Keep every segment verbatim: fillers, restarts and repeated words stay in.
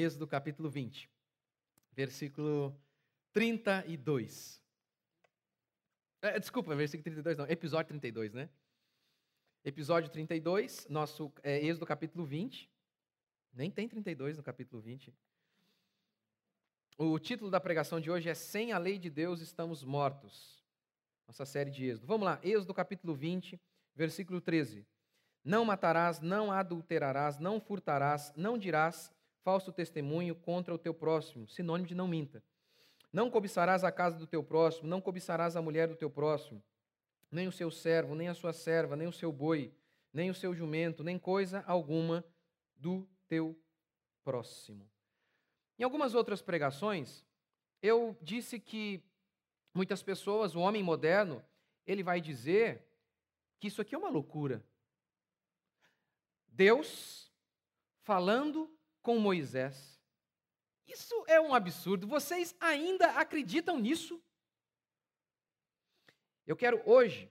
Êxodo capítulo vinte, versículo trinta e dois. É, desculpa, versículo trinta e dois não, episódio trinta e dois, né? Episódio trinta e dois, nosso é, Êxodo capítulo vinte. Nem tem trinta e dois no capítulo vinte. O título da pregação de hoje é Sem a Lei de Deus Estamos Mortos. Nossa série de Êxodo. Vamos lá, Êxodo capítulo vinte, versículo treze. Não matarás, não adulterarás, não furtarás, não dirás falso testemunho contra o teu próximo, sinônimo de não minta. Não cobiçarás a casa do teu próximo, não cobiçarás a mulher do teu próximo, nem o seu servo, nem a sua serva, nem o seu boi, nem o seu jumento, nem coisa alguma do teu próximo. Em algumas outras pregações, eu disse que muitas pessoas, o homem moderno, ele vai dizer que isso aqui é uma loucura. Deus falando com Moisés. Isso é um absurdo. Vocês ainda acreditam nisso? Eu quero hoje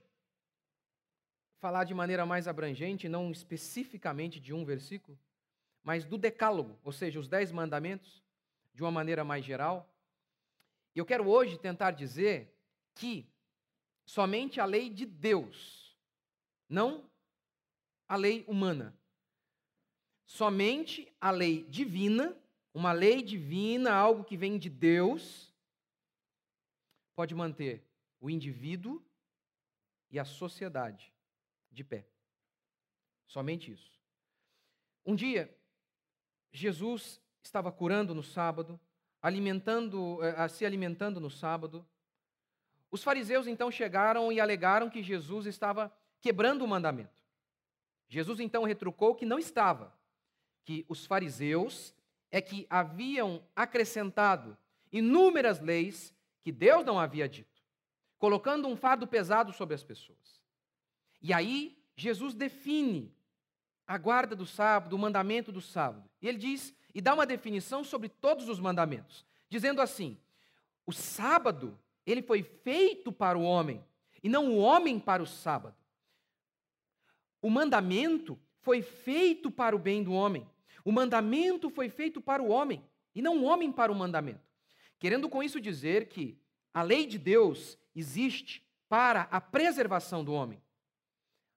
falar de maneira mais abrangente, não especificamente de um versículo, mas do decálogo, ou seja, os dez mandamentos, de uma maneira mais geral. Eu quero hoje tentar dizer que somente a lei de Deus, não a lei humana, somente a lei divina, uma lei divina, algo que vem de Deus, pode manter o indivíduo e a sociedade de pé. Somente isso. Um dia, Jesus estava curando no sábado, alimentando, se alimentando no sábado. Os fariseus, então, chegaram e alegaram que Jesus estava quebrando o mandamento. Jesus, então, retrucou que não estava, que os fariseus é que haviam acrescentado inúmeras leis que Deus não havia dito, colocando um fardo pesado sobre as pessoas. E aí, Jesus define a guarda do sábado, o mandamento do sábado. E ele diz, e dá uma definição sobre todos os mandamentos, dizendo assim, o sábado, ele foi feito para o homem, e não o homem para o sábado. O mandamento foi feito para o bem do homem. O mandamento foi feito para o homem, e não o homem para o mandamento. Querendo com isso dizer que a lei de Deus existe para a preservação do homem.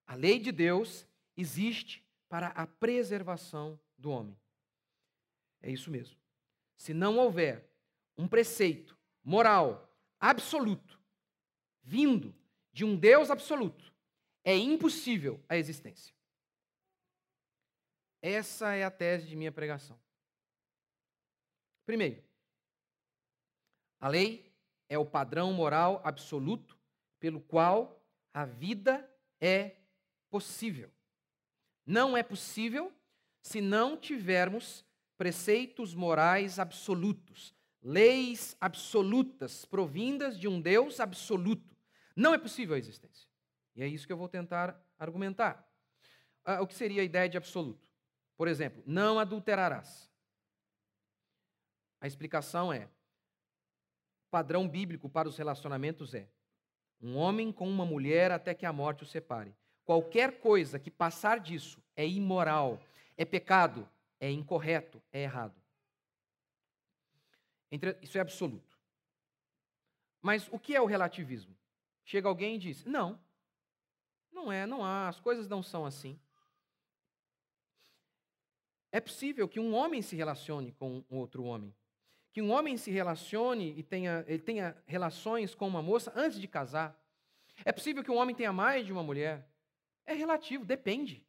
A lei de Deus existe para a preservação do homem. É isso mesmo. Se não houver um preceito moral absoluto, vindo de um Deus absoluto, é impossível a existência. Essa é a tese de minha pregação. Primeiro, a lei é o padrão moral absoluto pelo qual a vida é possível. Não é possível se não tivermos preceitos morais absolutos, leis absolutas, provindas de um Deus absoluto. Não é possível a existência. E é isso que eu vou tentar argumentar. Ah, o que seria a ideia de absoluto? Por exemplo, não adulterarás. A explicação é, o padrão bíblico para os relacionamentos é, um homem com uma mulher até que a morte o separe. Qualquer coisa que passar disso é imoral, é pecado, é incorreto, é errado. Isso é absoluto. Mas o que é o relativismo? Chega alguém e diz, não, não é, não há, as coisas não são assim. É possível que um homem se relacione com outro homem, que um homem se relacione e tenha, ele tenha relações com uma moça antes de casar. É possível que um homem tenha mais de uma mulher. É relativo, depende.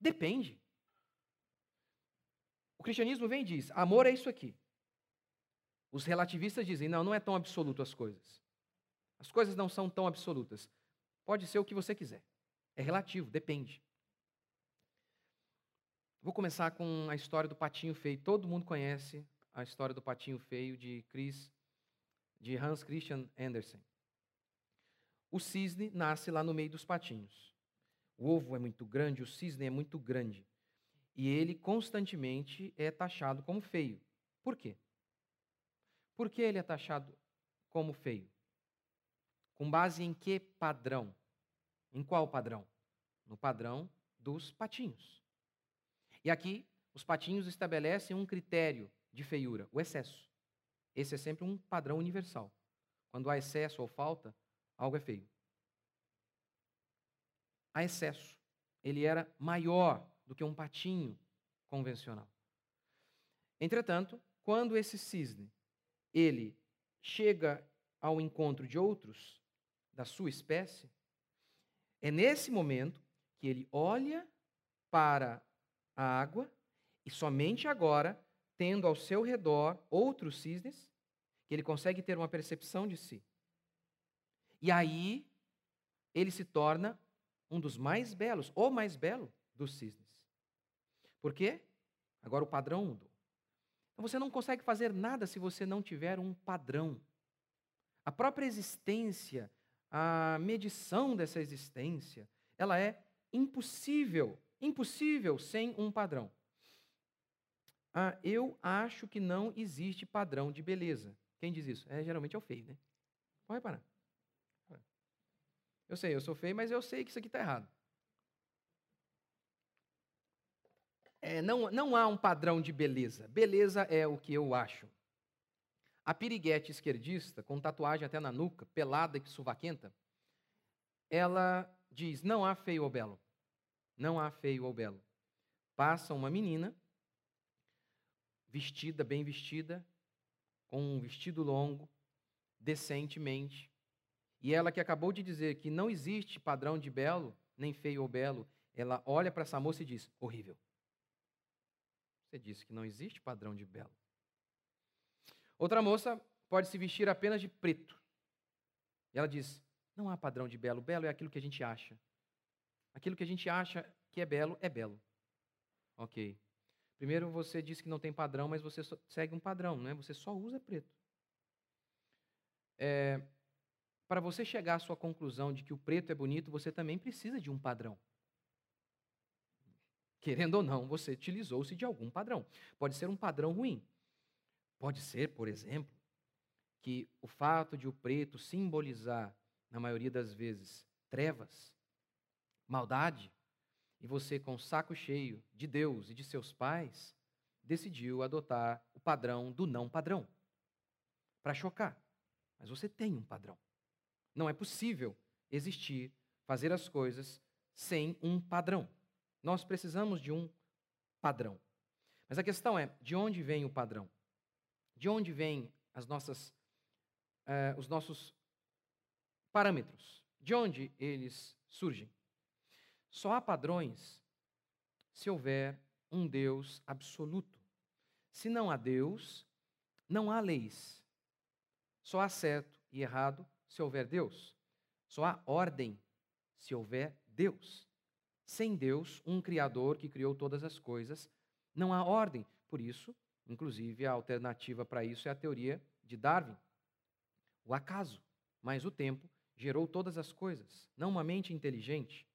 Depende. O cristianismo vem e diz, amor é isso aqui. Os relativistas dizem, não, não é tão absoluto as coisas. As coisas não são tão absolutas. Pode ser o que você quiser. É relativo, depende. Vou começar com a história do Patinho Feio. Todo mundo conhece a história do Patinho Feio de, Chris, de Hans Christian Andersen. O cisne nasce lá no meio dos patinhos. O ovo é muito grande, o cisne é muito grande. E ele constantemente é taxado como feio. Por quê? Por que ele é taxado como feio? Com base em que padrão? Em qual padrão? No padrão dos patinhos. E aqui, os patinhos estabelecem um critério de feiura? O excesso. Esse é sempre um padrão universal. Quando há excesso ou falta, algo é feio. Há excesso. Ele era maior do que um patinho convencional. Entretanto, quando esse cisne ele chega ao encontro de outros da sua espécie, é nesse momento que ele olha para a água e somente agora, tendo ao seu redor outros cisnes, que ele consegue ter uma percepção de si. E aí, ele se torna um dos mais belos, ou mais belo dos cisnes. Por quê? Agora o padrão mudou. Então você não consegue fazer nada se você não tiver um padrão. A própria existência, a medição dessa existência, ela é impossível, impossível sem um padrão. Ah, eu acho que não existe padrão de beleza. Quem diz isso? É, geralmente é o feio, né? Pode reparar. Eu sei, eu sou feio, mas eu sei que isso aqui está errado. É, não, não há um padrão de beleza. Beleza é o que eu acho. A piriguete esquerdista, com tatuagem até na nuca, pelada e suvaquenta, ela diz, não há feio ou belo. Não há feio ou belo. Passa uma menina, vestida, bem vestida, com um vestido longo, decentemente. E ela que acabou de dizer que não existe padrão de belo, nem feio ou belo, ela olha para essa moça e diz, horrível. Você disse que não existe padrão de belo. Outra moça pode se vestir apenas de preto. E ela diz, não há padrão de belo, belo é aquilo que a gente acha. Aquilo que a gente acha que é belo, é belo. Ok. Primeiro, você diz que não tem padrão, mas você segue um padrão, não é? Você só usa preto. É, para você chegar à sua conclusão de que o preto é bonito, você também precisa de um padrão. Querendo ou não, você utilizou-se de algum padrão. Pode ser um padrão ruim. Pode ser, por exemplo, que o fato de o preto simbolizar, na maioria das vezes, trevas, maldade, e você, com o saco cheio de Deus e de seus pais, decidiu adotar o padrão do não padrão, para chocar. Mas você tem um padrão. Não é possível existir, fazer as coisas sem um padrão. Nós precisamos de um padrão. Mas a questão é, de onde vem o padrão? De onde vêm as nossas, uh, os nossos parâmetros? De onde eles surgem? Só há padrões se houver um Deus absoluto. Se não há Deus, não há leis. Só há certo e errado se houver Deus. Só há ordem se houver Deus. Sem Deus, um Criador que criou todas as coisas, não há ordem. Por isso, inclusive, a alternativa para isso é a teoria de Darwin. O acaso, mas o tempo, gerou todas as coisas, não uma mente inteligente.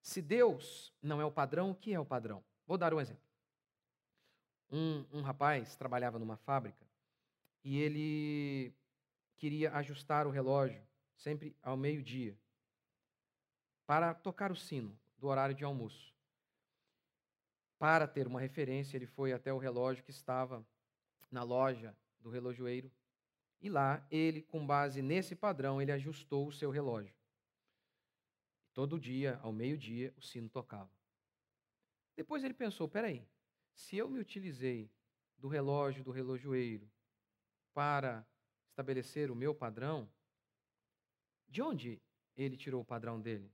Se Deus não é o padrão, o que é o padrão? Vou dar um exemplo. Um, um rapaz trabalhava numa fábrica e ele queria ajustar o relógio sempre ao meio-dia para tocar o sino do horário de almoço. Para ter uma referência, ele foi até o relógio que estava na loja do relojoeiro e lá ele, com base nesse padrão, ele ajustou o seu relógio. Todo dia, ao meio-dia, o sino tocava. Depois ele pensou, peraí, se eu me utilizei do relógio do relojoeiro para estabelecer o meu padrão, de onde ele tirou o padrão dele?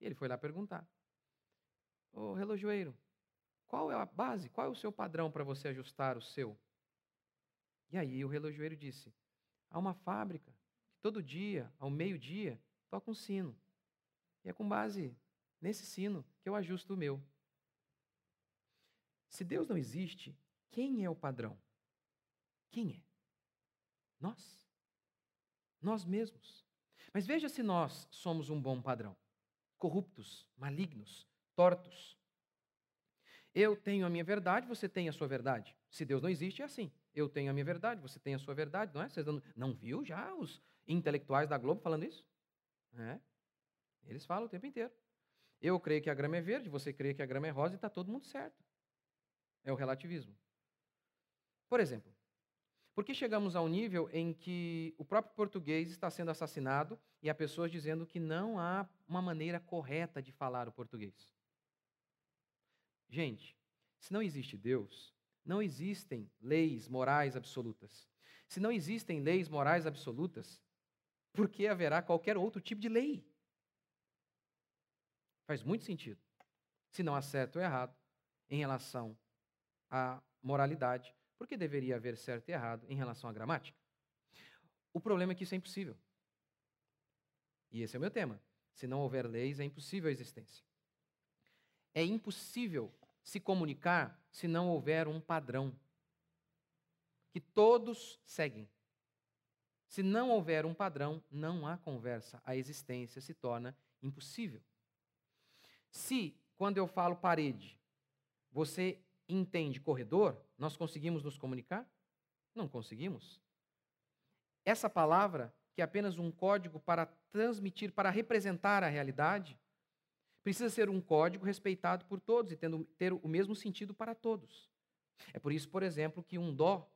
E ele foi lá perguntar. Ô, relojoeiro, qual é a base, qual é o seu padrão para você ajustar o seu? E aí o relojoeiro disse, há uma fábrica que todo dia, ao meio-dia, toca um sino. E é com base nesse sino que eu ajusto o meu. Se Deus não existe, quem é o padrão? Quem é? Nós. Nós mesmos. Mas veja se nós somos um bom padrão. Corruptos, malignos, tortos. Eu tenho a minha verdade, você tem a sua verdade. Se Deus não existe, é assim. Eu tenho a minha verdade, você tem a sua verdade, não é? Vocês não, não viu já os intelectuais da Globo falando isso? É. Eles falam o tempo inteiro. Eu creio que a grama é verde, você crê que a grama é rosa e está todo mundo certo. É o relativismo. Por exemplo, por que chegamos ao nível em que o próprio português está sendo assassinado e há pessoas dizendo que não há uma maneira correta de falar o português? Gente, se não existe Deus, não existem leis morais absolutas. Se não existem leis morais absolutas, por que haverá qualquer outro tipo de lei? Faz muito sentido. Se não há certo ou errado em relação à moralidade, por que deveria haver certo e errado em relação à gramática? O problema é que isso é impossível. E esse é o meu tema. Se não houver leis, é impossível a existência. É impossível se comunicar se não houver um padrão que todos seguem. Se não houver um padrão, não há conversa. A existência se torna impossível. Se, quando eu falo parede, você entende corredor, nós conseguimos nos comunicar? Não conseguimos. Essa palavra, que é apenas um código para transmitir, para representar a realidade, precisa ser um código respeitado por todos e tendo, ter o mesmo sentido para todos. É por isso, por exemplo, que um dó,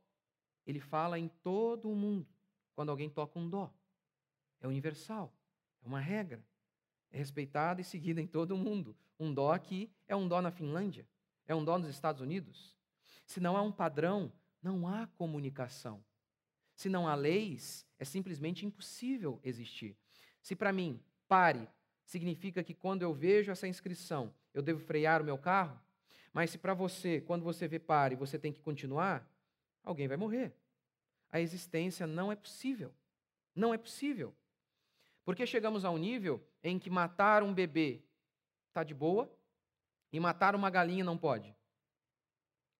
ele fala em todo o mundo. Quando alguém toca um dó, é universal, é uma regra. É respeitada e seguida em todo o mundo. Um dó aqui é um dó na Finlândia, é um dó nos Estados Unidos. Se não há um padrão, não há comunicação. Se não há leis, é simplesmente impossível existir. Se para mim, pare, significa que quando eu vejo essa inscrição, eu devo frear o meu carro, mas se para você, quando você vê pare, você tem que continuar, alguém vai morrer. A existência não é possível. Não é possível. Porque chegamos a um nível em que matar um bebê está de boa e matar uma galinha não pode.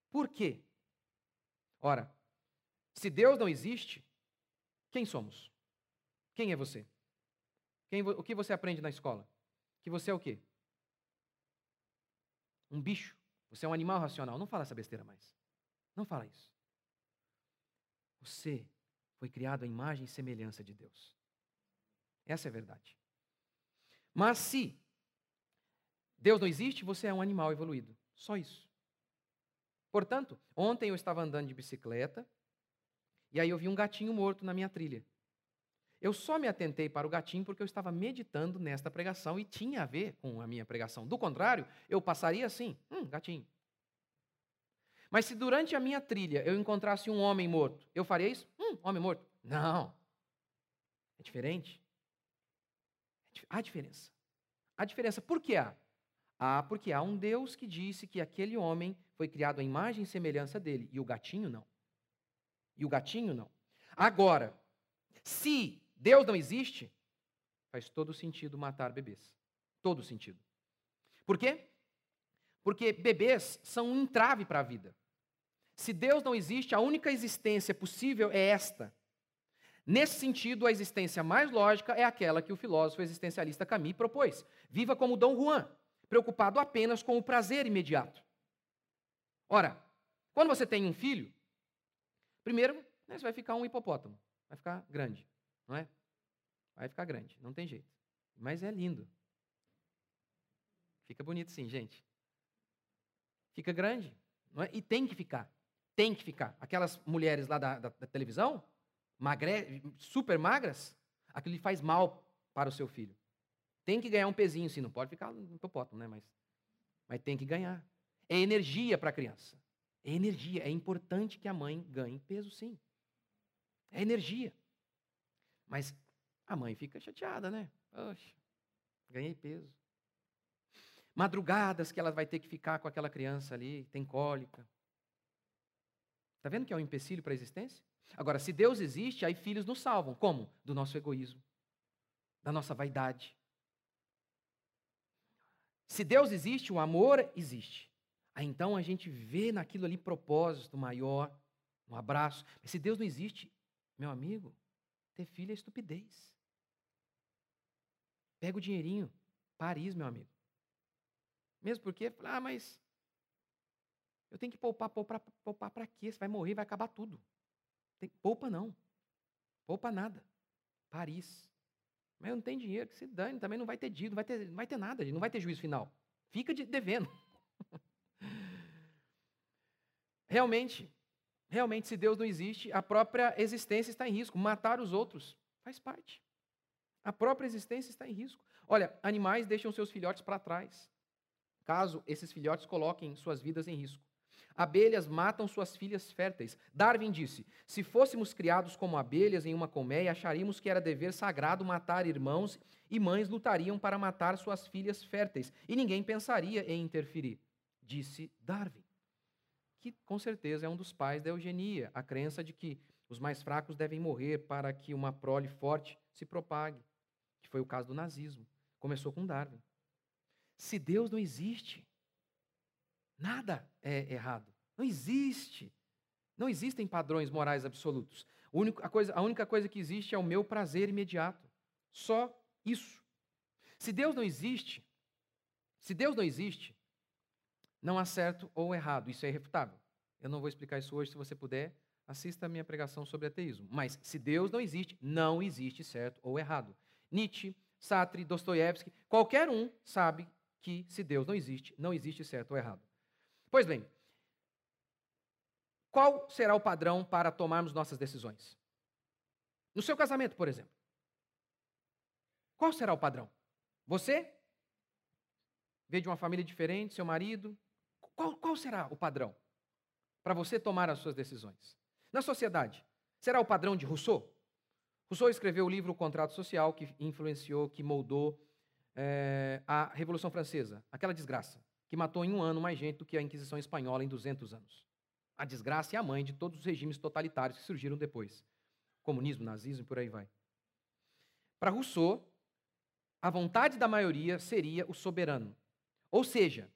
Por quê? Ora, se Deus não existe, quem somos? Quem é você? Quem, o que você aprende na escola? Que você é o quê? Um bicho. Você é um animal racional. Não fala essa besteira mais. Não fala isso. Você foi criado à imagem e semelhança de Deus. Essa é a verdade. Mas se Deus não existe, você é um animal evoluído. Só isso. Portanto, ontem eu estava andando de bicicleta e aí eu vi um gatinho morto na minha trilha. Eu só me atentei para o gatinho porque eu estava meditando nesta pregação e tinha a ver com a minha pregação. Do contrário, eu passaria assim, hum, gatinho. Mas se durante a minha trilha eu encontrasse um homem morto, eu faria isso? Hum, homem morto. Não. É diferente. Há diferença. Há diferença. Por que há? Há porque há um Deus que disse que aquele homem foi criado à imagem e semelhança dele. E o gatinho não. E o gatinho não. Agora, se Deus não existe, faz todo sentido matar bebês. Todo sentido. Por quê? Porque bebês são um entrave para a vida. Se Deus não existe, a única existência possível é esta. Nesse sentido, a existência mais lógica é aquela que o filósofo existencialista Camus propôs. Viva como Dom Juan, preocupado apenas com o prazer imediato. Ora, quando você tem um filho, primeiro, né, você vai ficar um hipopótamo, vai ficar grande, não é? Vai ficar grande, não tem jeito. Mas é lindo. Fica bonito sim, gente. Fica grande, não é? E tem que ficar, tem que ficar. Aquelas mulheres lá da, da, da televisão... Magre... super magras, aquilo lhe faz mal para o seu filho. Tem que ganhar um pezinho, sim, não pode ficar no hipopótamo, né? mas, mas tem que ganhar. É energia para a criança. É energia, é importante que a mãe ganhe peso, sim. É energia. Mas a mãe fica chateada, né? Poxa, ganhei peso. Madrugadas que ela vai ter que ficar com aquela criança ali, tem cólica. Está vendo que é um empecilho para a existência? Agora, se Deus existe, aí filhos nos salvam. Como? Do nosso egoísmo, da nossa vaidade. Se Deus existe, o amor existe. Aí então a gente vê naquilo ali propósito maior, um abraço. Mas se Deus não existe, meu amigo, ter filho é estupidez. Pega o dinheirinho, Paris, meu amigo. Mesmo porque, ah, mas eu tenho que poupar, poupar, poupar para quê? Você vai morrer, vai acabar tudo. Tem, poupa não, poupa nada, Paris, mas eu não tenho dinheiro, que se dane, também não vai ter dito, não vai ter, não vai ter nada, não vai ter juízo final, fica de, devendo. Realmente, realmente, se Deus não existe, a própria existência está em risco. Matar os outros faz parte. A própria existência está em risco. Olha, animais deixam seus filhotes para trás, caso esses filhotes coloquem suas vidas em risco. Abelhas matam suas filhas férteis. Darwin disse, se fôssemos criados como abelhas em uma colmeia, acharíamos que era dever sagrado matar irmãos e mães lutariam para matar suas filhas férteis e ninguém pensaria em interferir, disse Darwin, que com certeza é um dos pais da eugenia, a crença de que os mais fracos devem morrer para que uma prole forte se propague, que foi o caso do nazismo. Começou com Darwin. Se Deus não existe, nada é errado. Não existe. Não existem padrões morais absolutos. A única coisa, a única coisa que existe é o meu prazer imediato. Só isso. Se Deus não existe, se Deus não existe, não há certo ou errado. Isso é irrefutável. Eu não vou explicar isso hoje, se você puder. Assista a minha pregação sobre ateísmo. Mas, se Deus não existe, não existe certo ou errado. Nietzsche, Sartre, Dostoiévski, qualquer um sabe que, se Deus não existe, não existe certo ou errado. Pois bem, qual será o padrão para tomarmos nossas decisões? No seu casamento, por exemplo. Qual será o padrão? Você veio de uma família diferente, seu marido. Qual, qual será o padrão para você tomar as suas decisões? Na sociedade, será o padrão de Rousseau? Rousseau escreveu o livro O Contrato Social, que influenciou, que moldou é, a Revolução Francesa, aquela desgraça, que matou em um ano mais gente do que a Inquisição Espanhola em duzentos anos. A desgraça é a mãe de todos os regimes totalitários que surgiram depois. Comunismo, nazismo e por aí vai. Para Rousseau, a vontade da maioria seria o soberano. Ou seja,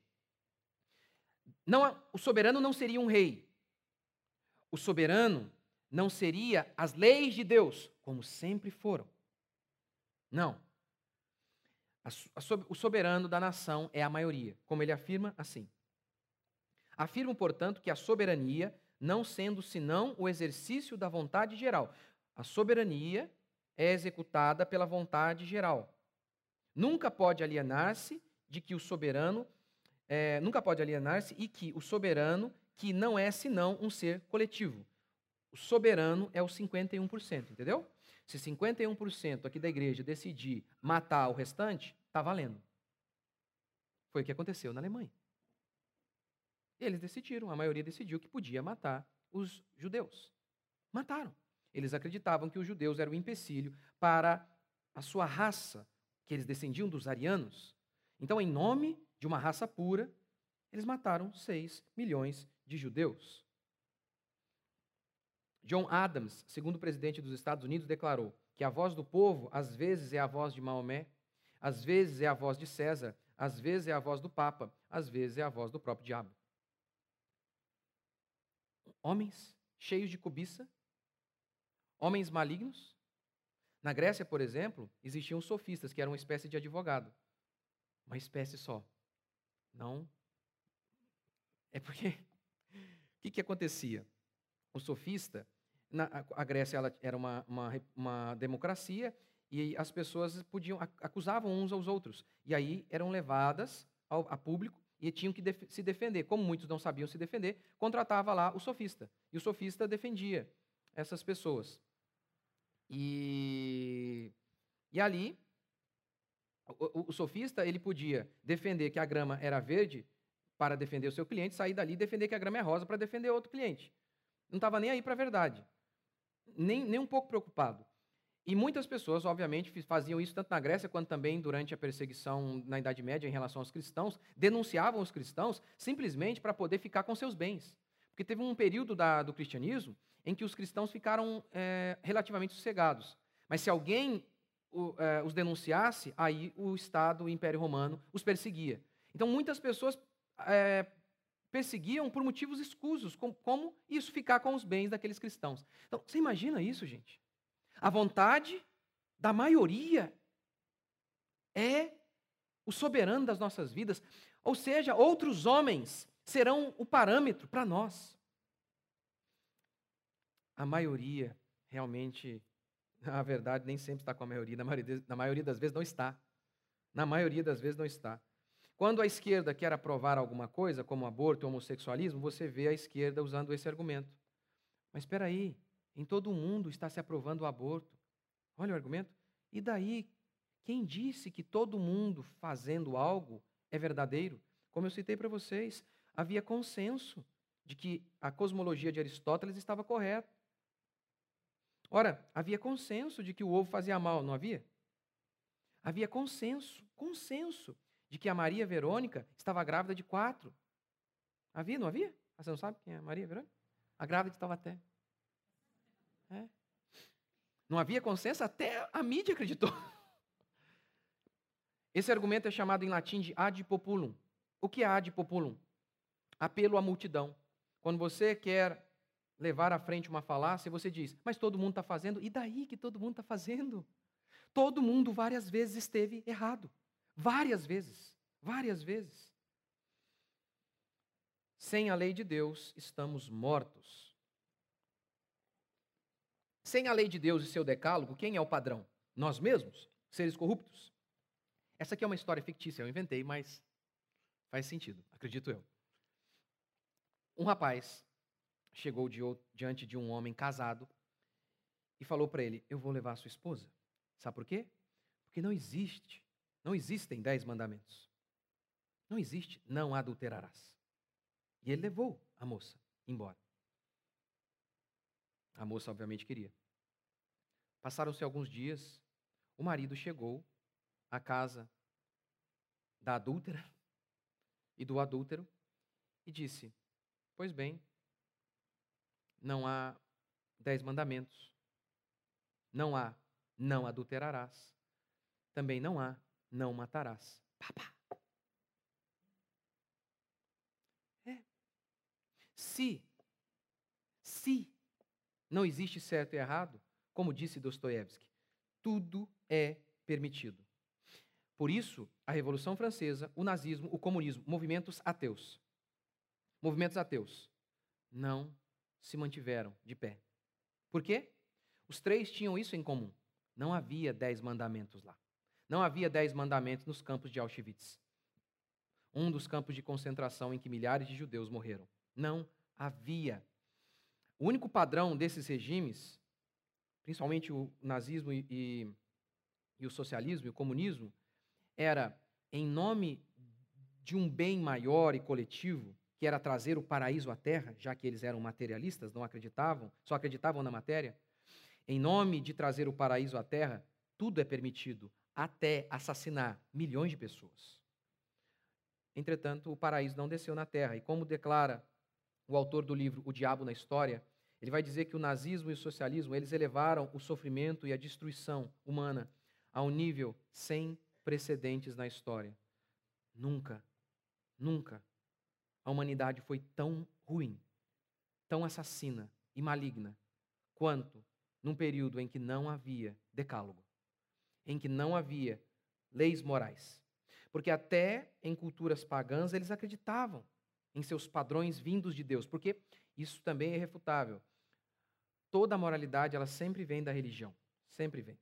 não, o soberano não seria um rei. O soberano não seria as leis de Deus, como sempre foram. Não. O soberano da nação é a maioria, como ele afirma assim. Afirmo, portanto, que a soberania, não sendo senão o exercício da vontade geral. A soberania é executada pela vontade geral. Nunca pode alienar-se de que o soberano, é, nunca pode alienar-se e que o soberano, que não é senão um ser coletivo. O soberano é o cinquenta e um por cento, entendeu? Se cinquenta e um por cento aqui da igreja decidir matar o restante, está valendo. Foi o que aconteceu na Alemanha. Eles decidiram, a maioria decidiu que podia matar os judeus. Mataram. Eles acreditavam que os judeus eram um empecilho para a sua raça, que eles descendiam dos arianos. Então, em nome de uma raça pura, eles mataram seis milhões de judeus. John Adams, segundo presidente dos Estados Unidos, declarou que a voz do povo, às vezes, é a voz de Maomé, às vezes é a voz de César, às vezes é a voz do Papa, às vezes é a voz do próprio diabo. Homens cheios de cobiça, homens malignos. Na Grécia, por exemplo, existiam os sofistas, que eram uma espécie de advogado. Uma espécie só. Não. É porque... O que que acontecia? O sofista, na, a Grécia ela era uma, uma, uma democracia e as pessoas podiam, acusavam uns aos outros. E aí eram levadas ao, a público e tinham que def, se defender. Como muitos não sabiam se defender, contratava lá o sofista. E o sofista defendia essas pessoas. E, e ali, o, o, o sofista ele podia defender que a grama era verde para defender o seu cliente, sair dali e defender que a grama é rosa para defender outro cliente. Não estava nem aí para a verdade, nem, nem um pouco preocupado. E muitas pessoas, obviamente, faziam isso tanto na Grécia quanto também durante a perseguição na Idade Média em relação aos cristãos, denunciavam os cristãos simplesmente para poder ficar com seus bens. Porque teve um período da, do cristianismo em que os cristãos ficaram é, relativamente sossegados. Mas se alguém o, é, os denunciasse, aí o Estado, o Império Romano, os perseguia. Então, muitas pessoas... É, perseguiam por motivos escusos, como isso ficar com os bens daqueles cristãos. Então, você imagina isso, gente? A vontade da maioria é o soberano das nossas vidas, ou seja, outros homens serão o parâmetro para nós. A maioria realmente, na verdade, nem sempre está com a maioria, na maioria, na maioria das vezes não está. Na maioria das vezes não está. Quando a esquerda quer aprovar alguma coisa, como aborto ou homossexualismo, você vê a esquerda usando esse argumento. Mas espera aí, em todo o mundo está se aprovando o aborto. Olha o argumento. E daí, quem disse que todo mundo fazendo algo é verdadeiro? Como eu citei para vocês, havia consenso de que a cosmologia de Aristóteles estava correta. Ora, havia consenso de que o ovo fazia mal, não havia? Havia consenso, consenso, de que a Maria Verônica estava grávida de quatro. Havia, não havia? Ah, você não sabe quem é a Maria Verônica? A grávida de Taubaté. É. Não havia consenso, até a mídia acreditou. Esse argumento é chamado em latim de ad populum. O que é ad populum? Apelo à multidão. Quando você quer levar à frente uma falácia, você diz, mas todo mundo está fazendo. E daí que todo mundo está fazendo? Todo mundo várias vezes esteve errado. Várias vezes. Várias vezes. Sem a lei de Deus, estamos mortos. Sem a lei de Deus e seu decálogo, quem é o padrão? Nós mesmos, seres corruptos. Essa aqui é uma história fictícia, eu inventei, mas faz sentido, acredito eu. Um rapaz chegou diante de um homem casado e falou para ele, eu vou levar a sua esposa. Sabe por quê? Porque não existe, não existem dez mandamentos. Não existe, não adulterarás. E ele levou a moça embora. A moça, obviamente, queria. Passaram-se alguns dias, o marido chegou à casa da adúltera e do adúltero e disse, pois bem, não há dez mandamentos, não há não adulterarás, também não há não matarás. Papá. É. Se, se não existe certo e errado, como disse Dostoiévski, tudo é permitido. Por isso, a Revolução Francesa, o nazismo, o comunismo, movimentos ateus, movimentos ateus, não se mantiveram de pé. Por quê? Os três tinham isso em comum. Não havia dez mandamentos lá. Não havia dez mandamentos nos campos de Auschwitz, um dos campos de concentração em que milhares de judeus morreram. Não havia. O único padrão desses regimes, principalmente o nazismo e, e, e o socialismo e o comunismo, era, em nome de um bem maior e coletivo, que era trazer o paraíso à terra, já que eles eram materialistas, não acreditavam, só acreditavam na matéria. Em nome de trazer o paraíso à terra, tudo é permitido, até assassinar milhões de pessoas. Entretanto, o paraíso não desceu na terra, e como declara o autor do livro O Diabo na História, ele vai dizer que o nazismo e o socialismo, eles elevaram o sofrimento e a destruição humana a um nível sem precedentes na história. Nunca, nunca a humanidade foi tão ruim, tão assassina e maligna, quanto num período em que não havia decálogo, em que não havia leis morais. Porque até em culturas pagãs eles acreditavam em seus padrões vindos de Deus, porque isso também é irrefutável. Toda a moralidade, ela sempre vem da religião, sempre vem.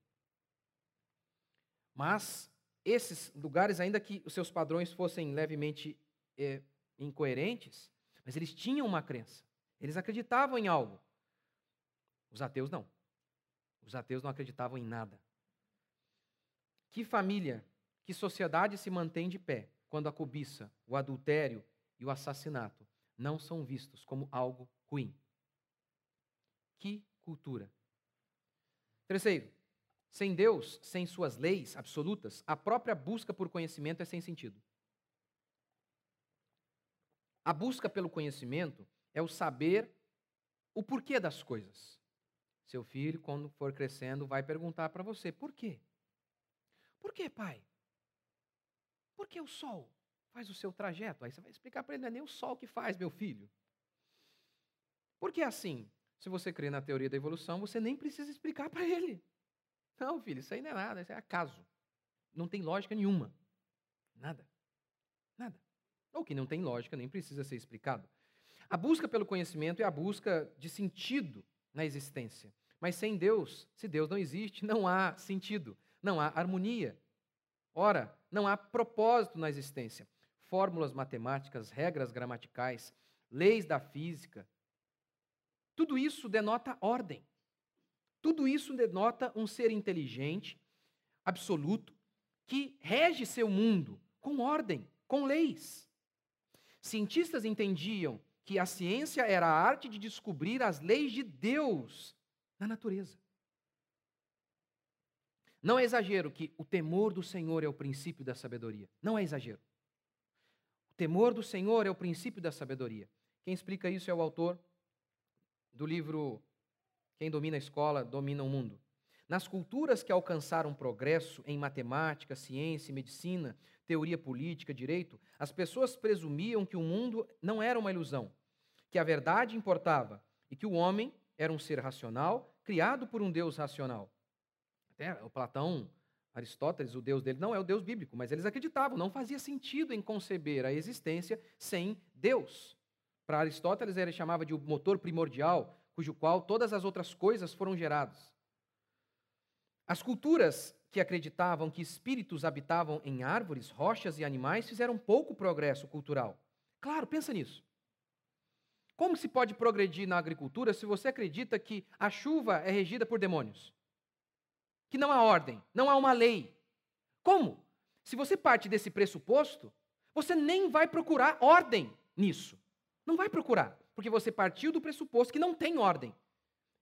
Mas esses lugares, ainda que os seus padrões fossem levemente é, incoerentes, mas eles tinham uma crença, eles acreditavam em algo. Os ateus não. Os ateus não acreditavam em nada. Que família, que sociedade se mantém de pé quando a cobiça, o adultério e o assassinato não são vistos como algo ruim? Que cultura! Terceiro, sem Deus, sem suas leis absolutas, a própria busca por conhecimento é sem sentido. A busca pelo conhecimento é o saber o porquê das coisas. Seu filho, quando for crescendo, vai perguntar para você, por quê? Por quê, pai? Por que o sol faz o seu trajeto? Aí você vai explicar para ele, não é nem o sol que faz, meu filho. Por que assim? Se você crê na teoria da evolução, você nem precisa explicar para ele. Não, filho, isso aí não é nada, isso é acaso. Não tem lógica nenhuma. Nada. Nada. Ou que não tem lógica, nem precisa ser explicado. A busca pelo conhecimento é a busca de sentido na existência. Mas sem Deus, se Deus não existe, não há sentido, não há harmonia. Ora, não há propósito na existência. Fórmulas matemáticas, regras gramaticais, leis da física, Tudo isso denota ordem. Tudo isso denota um ser inteligente, absoluto, que rege seu mundo com ordem, com leis. Cientistas entendiam que a ciência era a arte de descobrir as leis de Deus na natureza. Não é exagero que o temor do Senhor é o princípio da sabedoria. Não é exagero. O temor do Senhor é o princípio da sabedoria. Quem explica isso é o autor do livro Quem Domina a Escola, Domina o Mundo. Nas culturas que alcançaram progresso em matemática, ciência, medicina, teoria política, direito, as pessoas presumiam que o mundo não era uma ilusão, que a verdade importava e que o homem era um ser racional, criado por um Deus racional. Até o Platão, Aristóteles, o Deus dele não é o Deus bíblico, mas eles acreditavam, não fazia sentido em conceber a existência sem Deus. Para Aristóteles, ele chamava de o motor primordial, cujo qual todas as outras coisas foram geradas. As culturas que acreditavam que espíritos habitavam em árvores, rochas e animais fizeram pouco progresso cultural. Claro, pensa nisso. Como se pode progredir na agricultura se você acredita que a chuva é regida por demônios? Que não há ordem, não há uma lei. Como? Se você parte desse pressuposto, você nem vai procurar ordem nisso. Não vai procurar, porque você partiu do pressuposto que não tem ordem.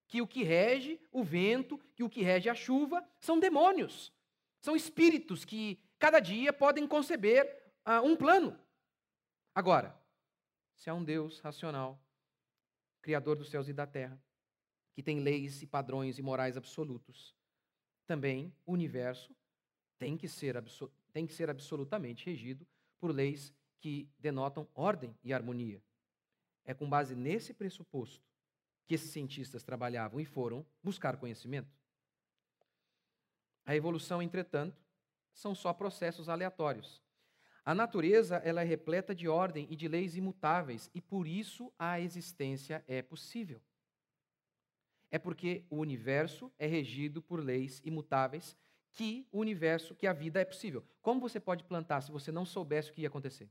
Que o que rege o vento, que o que rege a chuva, são demônios. São espíritos que, cada dia, podem conceber uh, um plano. Agora, se há um Deus racional, Criador dos céus e da terra, que tem leis e padrões e morais absolutos, também o universo tem que ser, abso- tem que ser absolutamente regido por leis que denotam ordem e harmonia. É com base nesse pressuposto que esses cientistas trabalhavam e foram buscar conhecimento. A evolução, entretanto, são só processos aleatórios. A natureza, ela é repleta de ordem e de leis imutáveis, e por isso a existência é possível. É porque o universo é regido por leis imutáveis que o universo, que a vida é possível. Como você pode plantar se você não soubesse o que ia acontecer?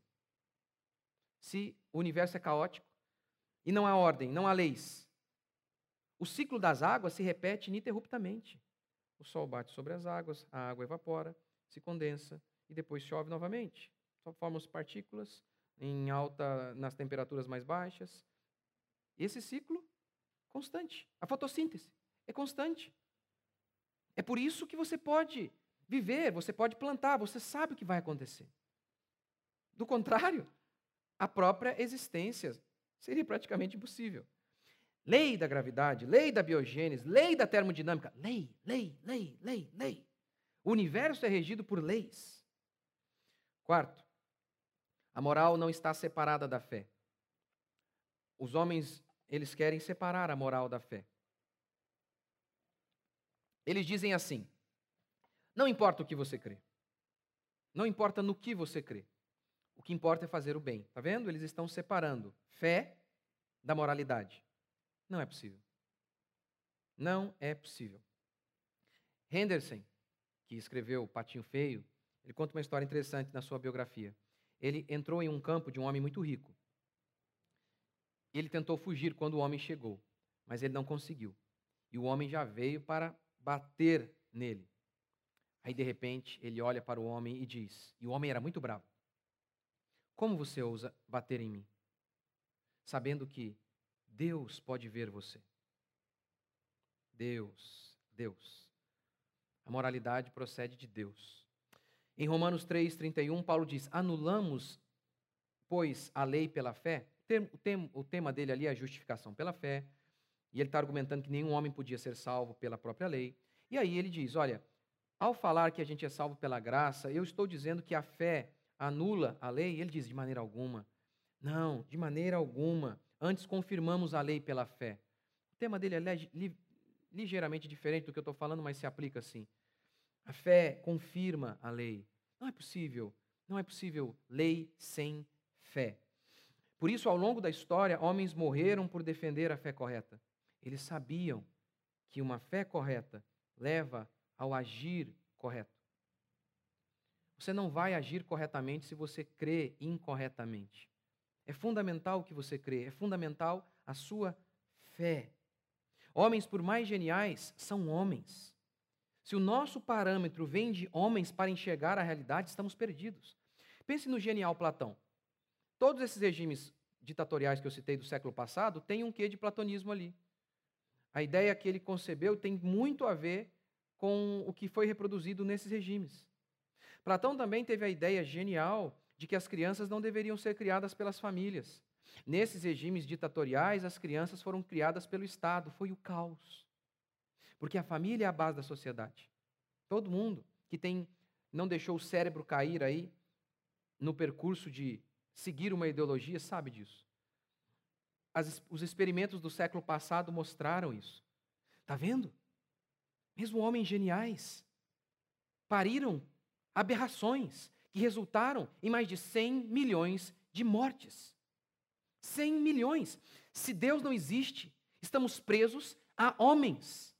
Se o universo é caótico e não há ordem, não há leis, o ciclo das águas se repete ininterruptamente. O sol bate sobre as águas, a água evapora, se condensa e depois chove novamente. Só formam-se partículas em alta, nas temperaturas mais baixas. Esse ciclo constante. A fotossíntese é constante. É por isso que você pode viver, você pode plantar, você sabe o que vai acontecer. Do contrário, a própria existência seria praticamente impossível. Lei da gravidade, lei da biogênese, lei da termodinâmica. Lei, lei, lei, lei, lei. O universo é regido por leis. Quarto, a moral não está separada da fé. Os homens, eles querem separar a moral da fé. Eles dizem assim: não importa o que você crê. Não importa no que você crê. O que importa é fazer o bem. Está vendo? Eles estão separando fé da moralidade. Não é possível. Não é possível. Andersen, que escreveu Patinho Feio, ele conta uma história interessante na sua biografia. Ele entrou em um campo de um homem muito rico. Ele tentou fugir quando o homem chegou, mas ele não conseguiu. E o homem já veio para bater nele. Aí, de repente, ele olha para o homem e diz, e o homem era muito bravo: como você ousa bater em mim, sabendo que Deus pode ver você? Deus, Deus. A moralidade procede de Deus. Em Romanos três, trinta e um, Paulo diz: anulamos, pois, a lei pela fé. O tema dele ali é a justificação pela fé, e ele está argumentando que nenhum homem podia ser salvo pela própria lei. E aí ele diz, olha, ao falar que a gente é salvo pela graça, eu estou dizendo que a fé anula a lei? Ele diz, de maneira alguma. Não, de maneira alguma. Antes confirmamos a lei pela fé. O tema dele é li, ligeiramente diferente do que eu estou falando, mas se aplica assim. A fé confirma a lei. Não é possível, não é possível lei sem fé. Por isso, ao longo da história, homens morreram por defender a fé correta. Eles sabiam que uma fé correta leva ao agir correto. Você não vai agir corretamente se você crê incorretamente. É fundamental o que você crê, é fundamental a sua fé. Homens, por mais geniais, são homens. Se o nosso parâmetro vem de homens para enxergar a realidade, estamos perdidos. Pense no genial Platão. Todos esses regimes ditatoriais que eu citei do século passado têm um quê de platonismo ali. A ideia que ele concebeu tem muito a ver com o que foi reproduzido nesses regimes. Platão também teve a ideia genial de que as crianças não deveriam ser criadas pelas famílias. Nesses regimes ditatoriais, as crianças foram criadas pelo Estado. Foi o caos. Porque a família é a base da sociedade. Todo mundo que tem, não deixou o cérebro cair aí no percurso de seguir uma ideologia sabe disso. As, os experimentos do século passado mostraram isso. Está vendo? Mesmo homens geniais pariram aberrações que resultaram em mais de cem milhões de mortes. cem milhões. Se Deus não existe, estamos presos a homens.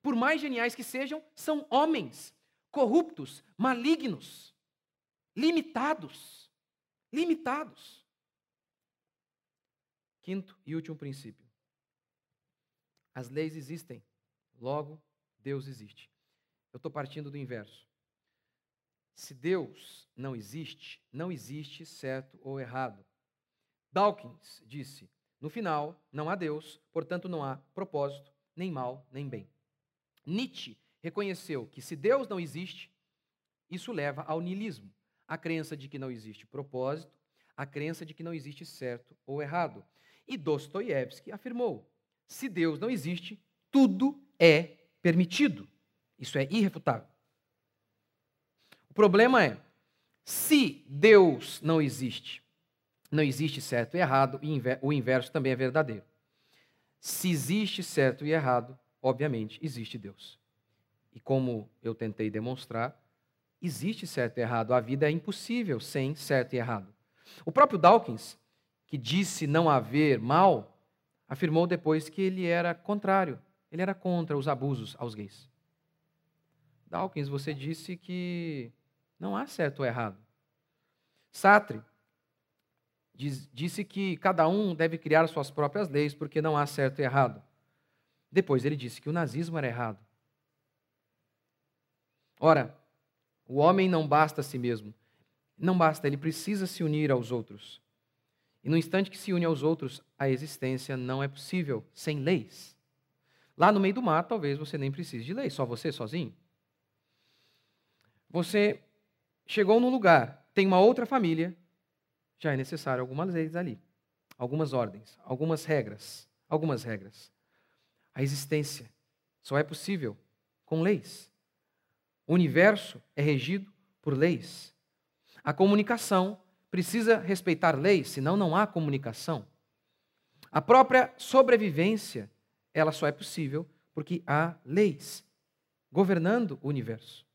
Por mais geniais que sejam, são homens corruptos, malignos, limitados. Limitados. Quinto e último princípio. As leis existem, logo Deus existe. Eu estou partindo do inverso. Se Deus não existe, não existe certo ou errado. Dawkins disse, no final, não há Deus, portanto não há propósito, nem mal, nem bem. Nietzsche reconheceu que se Deus não existe, isso leva ao niilismo. A crença de que não existe propósito, a crença de que não existe certo ou errado. E Dostoiévski afirmou, se Deus não existe, tudo é permitido. Isso é irrefutável. O problema é, se Deus não existe, não existe certo e errado, e o inverso também é verdadeiro. Se existe certo e errado, obviamente existe Deus. E como eu tentei demonstrar, existe certo e errado. A vida é impossível sem certo e errado. O próprio Dawkins, que disse não haver mal, afirmou depois que ele era contrário. Ele era contra os abusos aos gays. Dawkins, você disse que não há certo ou errado. Sartre diz, disse que cada um deve criar suas próprias leis porque não há certo e errado. Depois ele disse que o nazismo era errado. Ora, o homem não basta a si mesmo. Não basta, ele precisa se unir aos outros. E no instante que se une aos outros, a existência não é possível sem leis. Lá no meio do mato, talvez você nem precise de leis, só você sozinho. Você chegou num lugar, tem uma outra família, já é necessário algumas leis ali. Algumas ordens, algumas regras, algumas regras. A existência só é possível com leis. O universo é regido por leis. A comunicação precisa respeitar leis, senão não há comunicação. A própria sobrevivência, ela só é possível porque há leis governando o universo.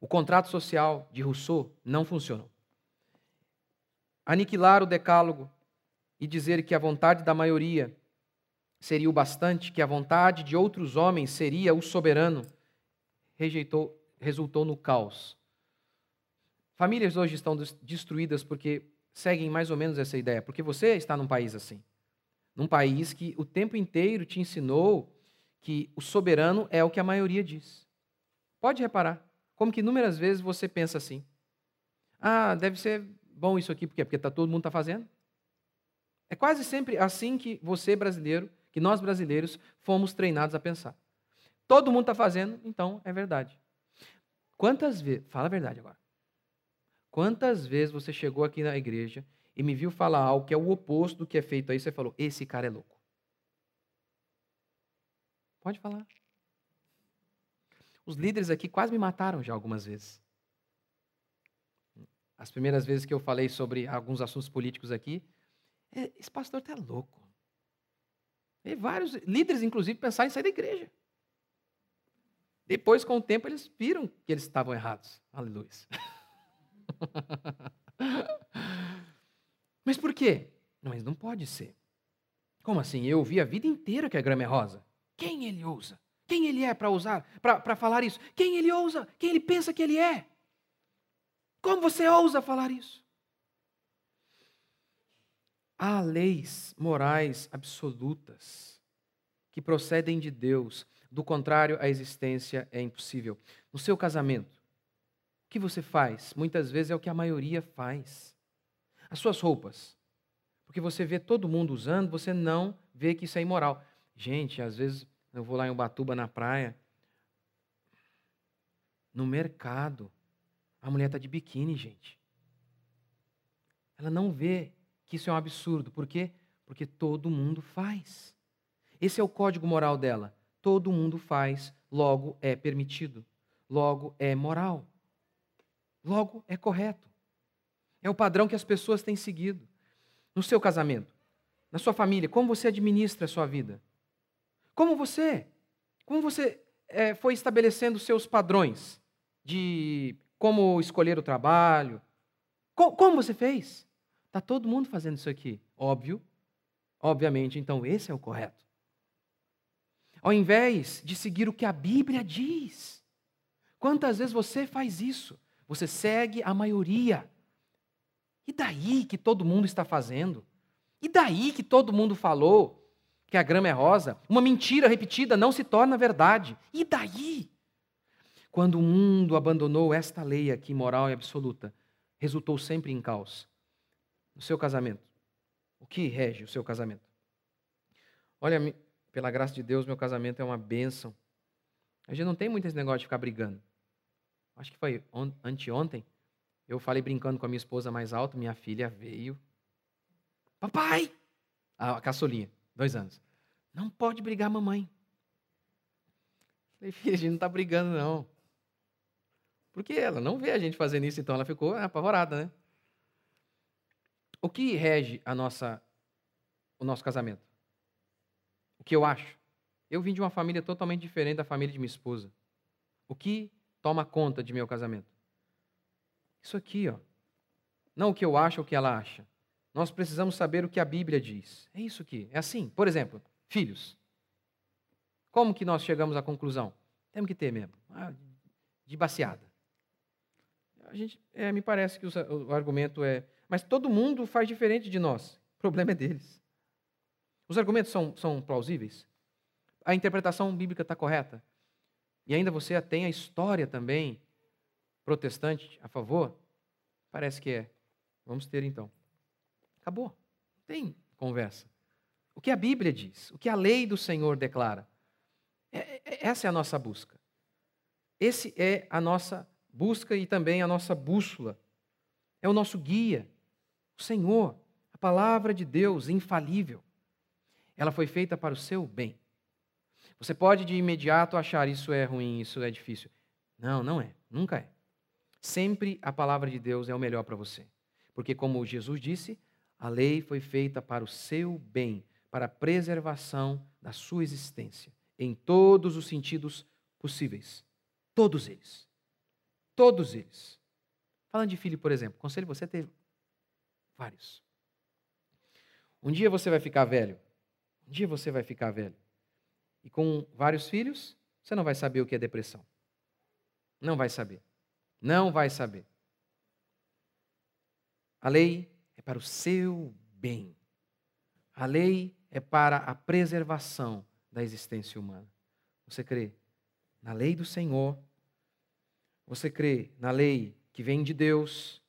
O contrato social de Rousseau não funcionou. Aniquilar o decálogo e dizer que a vontade da maioria seria o bastante, que a vontade de outros homens seria o soberano, rejeitou resultou no caos. Famílias hoje estão destruídas porque seguem mais ou menos essa ideia, porque você está num país assim, num país que o tempo inteiro te ensinou que o soberano é o que a maioria diz. Pode reparar, como que inúmeras vezes você pensa assim, ah, deve ser bom isso aqui, por quê? Porque tá, todo mundo está fazendo. É quase sempre assim que você brasileiro, que nós brasileiros fomos treinados a pensar. Todo mundo está fazendo, então é verdade. Quantas vezes, fala a verdade agora, quantas vezes você chegou aqui na igreja e me viu falar algo que é o oposto do que é feito aí, você falou, esse cara é louco. Pode falar. Os líderes aqui quase me mataram já algumas vezes. As primeiras vezes que eu falei sobre alguns assuntos políticos aqui, esse pastor está louco. E vários líderes, inclusive, pensaram em sair da igreja. Depois, com o tempo, eles viram que eles estavam errados. Aleluia. Mas por quê? Mas não pode ser. Como assim? Eu ouvi a vida inteira que a grama é rosa. Quem ele ousa? Quem ele é para ousar, para falar isso? Quem ele ousa? Quem ele pensa que ele é? Como você ousa falar isso? Há leis morais absolutas que procedem de Deus. Do contrário, a existência é impossível. No seu casamento, o que você faz? Muitas vezes é o que a maioria faz. As suas roupas. Porque você vê todo mundo usando, você não vê que isso é imoral. Gente, às vezes eu vou lá em Ubatuba, na praia, no mercado, a mulher está de biquíni, gente. Ela não vê que isso é um absurdo. Por quê? Porque todo mundo faz. Esse é o código moral dela. Todo mundo faz, logo é permitido. Logo é moral. Logo é correto. É o padrão que as pessoas têm seguido. No seu casamento, na sua família, como você administra a sua vida? Como você, como você é, foi estabelecendo seus padrões de como escolher o trabalho? Co- como você fez? Está todo mundo fazendo isso aqui. Óbvio. Obviamente, então, esse é o correto. Ao invés de seguir o que a Bíblia diz. Quantas vezes você faz isso? Você segue a maioria. E daí que todo mundo está fazendo? E daí que todo mundo falou que a grama é rosa? Uma mentira repetida não se torna verdade. E daí? Quando o mundo abandonou esta lei aqui, moral e absoluta, resultou sempre em caos. No seu casamento, o que rege o seu casamento? Olha, pela graça de Deus, meu casamento é uma bênção. A gente não tem muito esse negócio de ficar brigando. Acho que foi anteontem. Eu falei brincando com a minha esposa mais alto, minha filha veio. Papai! A caçulinha, dois anos. Não pode brigar, mamãe. Falei, filha, a gente não está brigando, não. Porque ela não vê a gente fazendo isso, então ela ficou apavorada, né? O que rege a nossa, o nosso casamento? O que eu acho? Eu vim de uma família totalmente diferente da família de minha esposa. O que toma conta de meu casamento? Isso aqui, ó. Não o que eu acho ou o que ela acha. Nós precisamos saber o que a Bíblia diz. É isso aqui. É assim. Por exemplo, filhos. Como que nós chegamos à conclusão? Temos que ter mesmo. Ah, de baciada. A gente, é, me parece que o, o argumento é... Mas todo mundo faz diferente de nós. O problema é deles. Os argumentos são, são plausíveis? A interpretação bíblica está correta? E ainda você tem a história também protestante a favor? Parece que é. Vamos ter então. Acabou. Não tem conversa. O que a Bíblia diz, o que a lei do Senhor declara. É, é, essa é a nossa busca. Esse é a nossa busca e também a nossa bússola. É o nosso guia. O Senhor, a palavra de Deus, infalível. Ela foi feita para o seu bem. Você pode de imediato achar isso é ruim, isso é difícil. Não, não é. Nunca é. Sempre a palavra de Deus é o melhor para você. Porque como Jesus disse, a lei foi feita para o seu bem, para a preservação da sua existência, em todos os sentidos possíveis. Todos eles. Todos eles. Falando de filho, por exemplo, aconselho você a ter vários. Um dia você vai ficar velho. Um dia você vai ficar velho. E com vários filhos, você não vai saber o que é depressão. Não vai saber. Não vai saber. A lei é para o seu bem. A lei é para a preservação da existência humana. Você crê na lei do Senhor, você crê na lei que vem de Deus,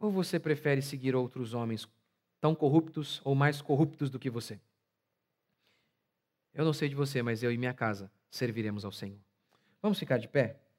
ou você prefere seguir outros homens tão corruptos ou mais corruptos do que você? Eu não sei de você, mas eu e minha casa serviremos ao Senhor. Vamos ficar de pé?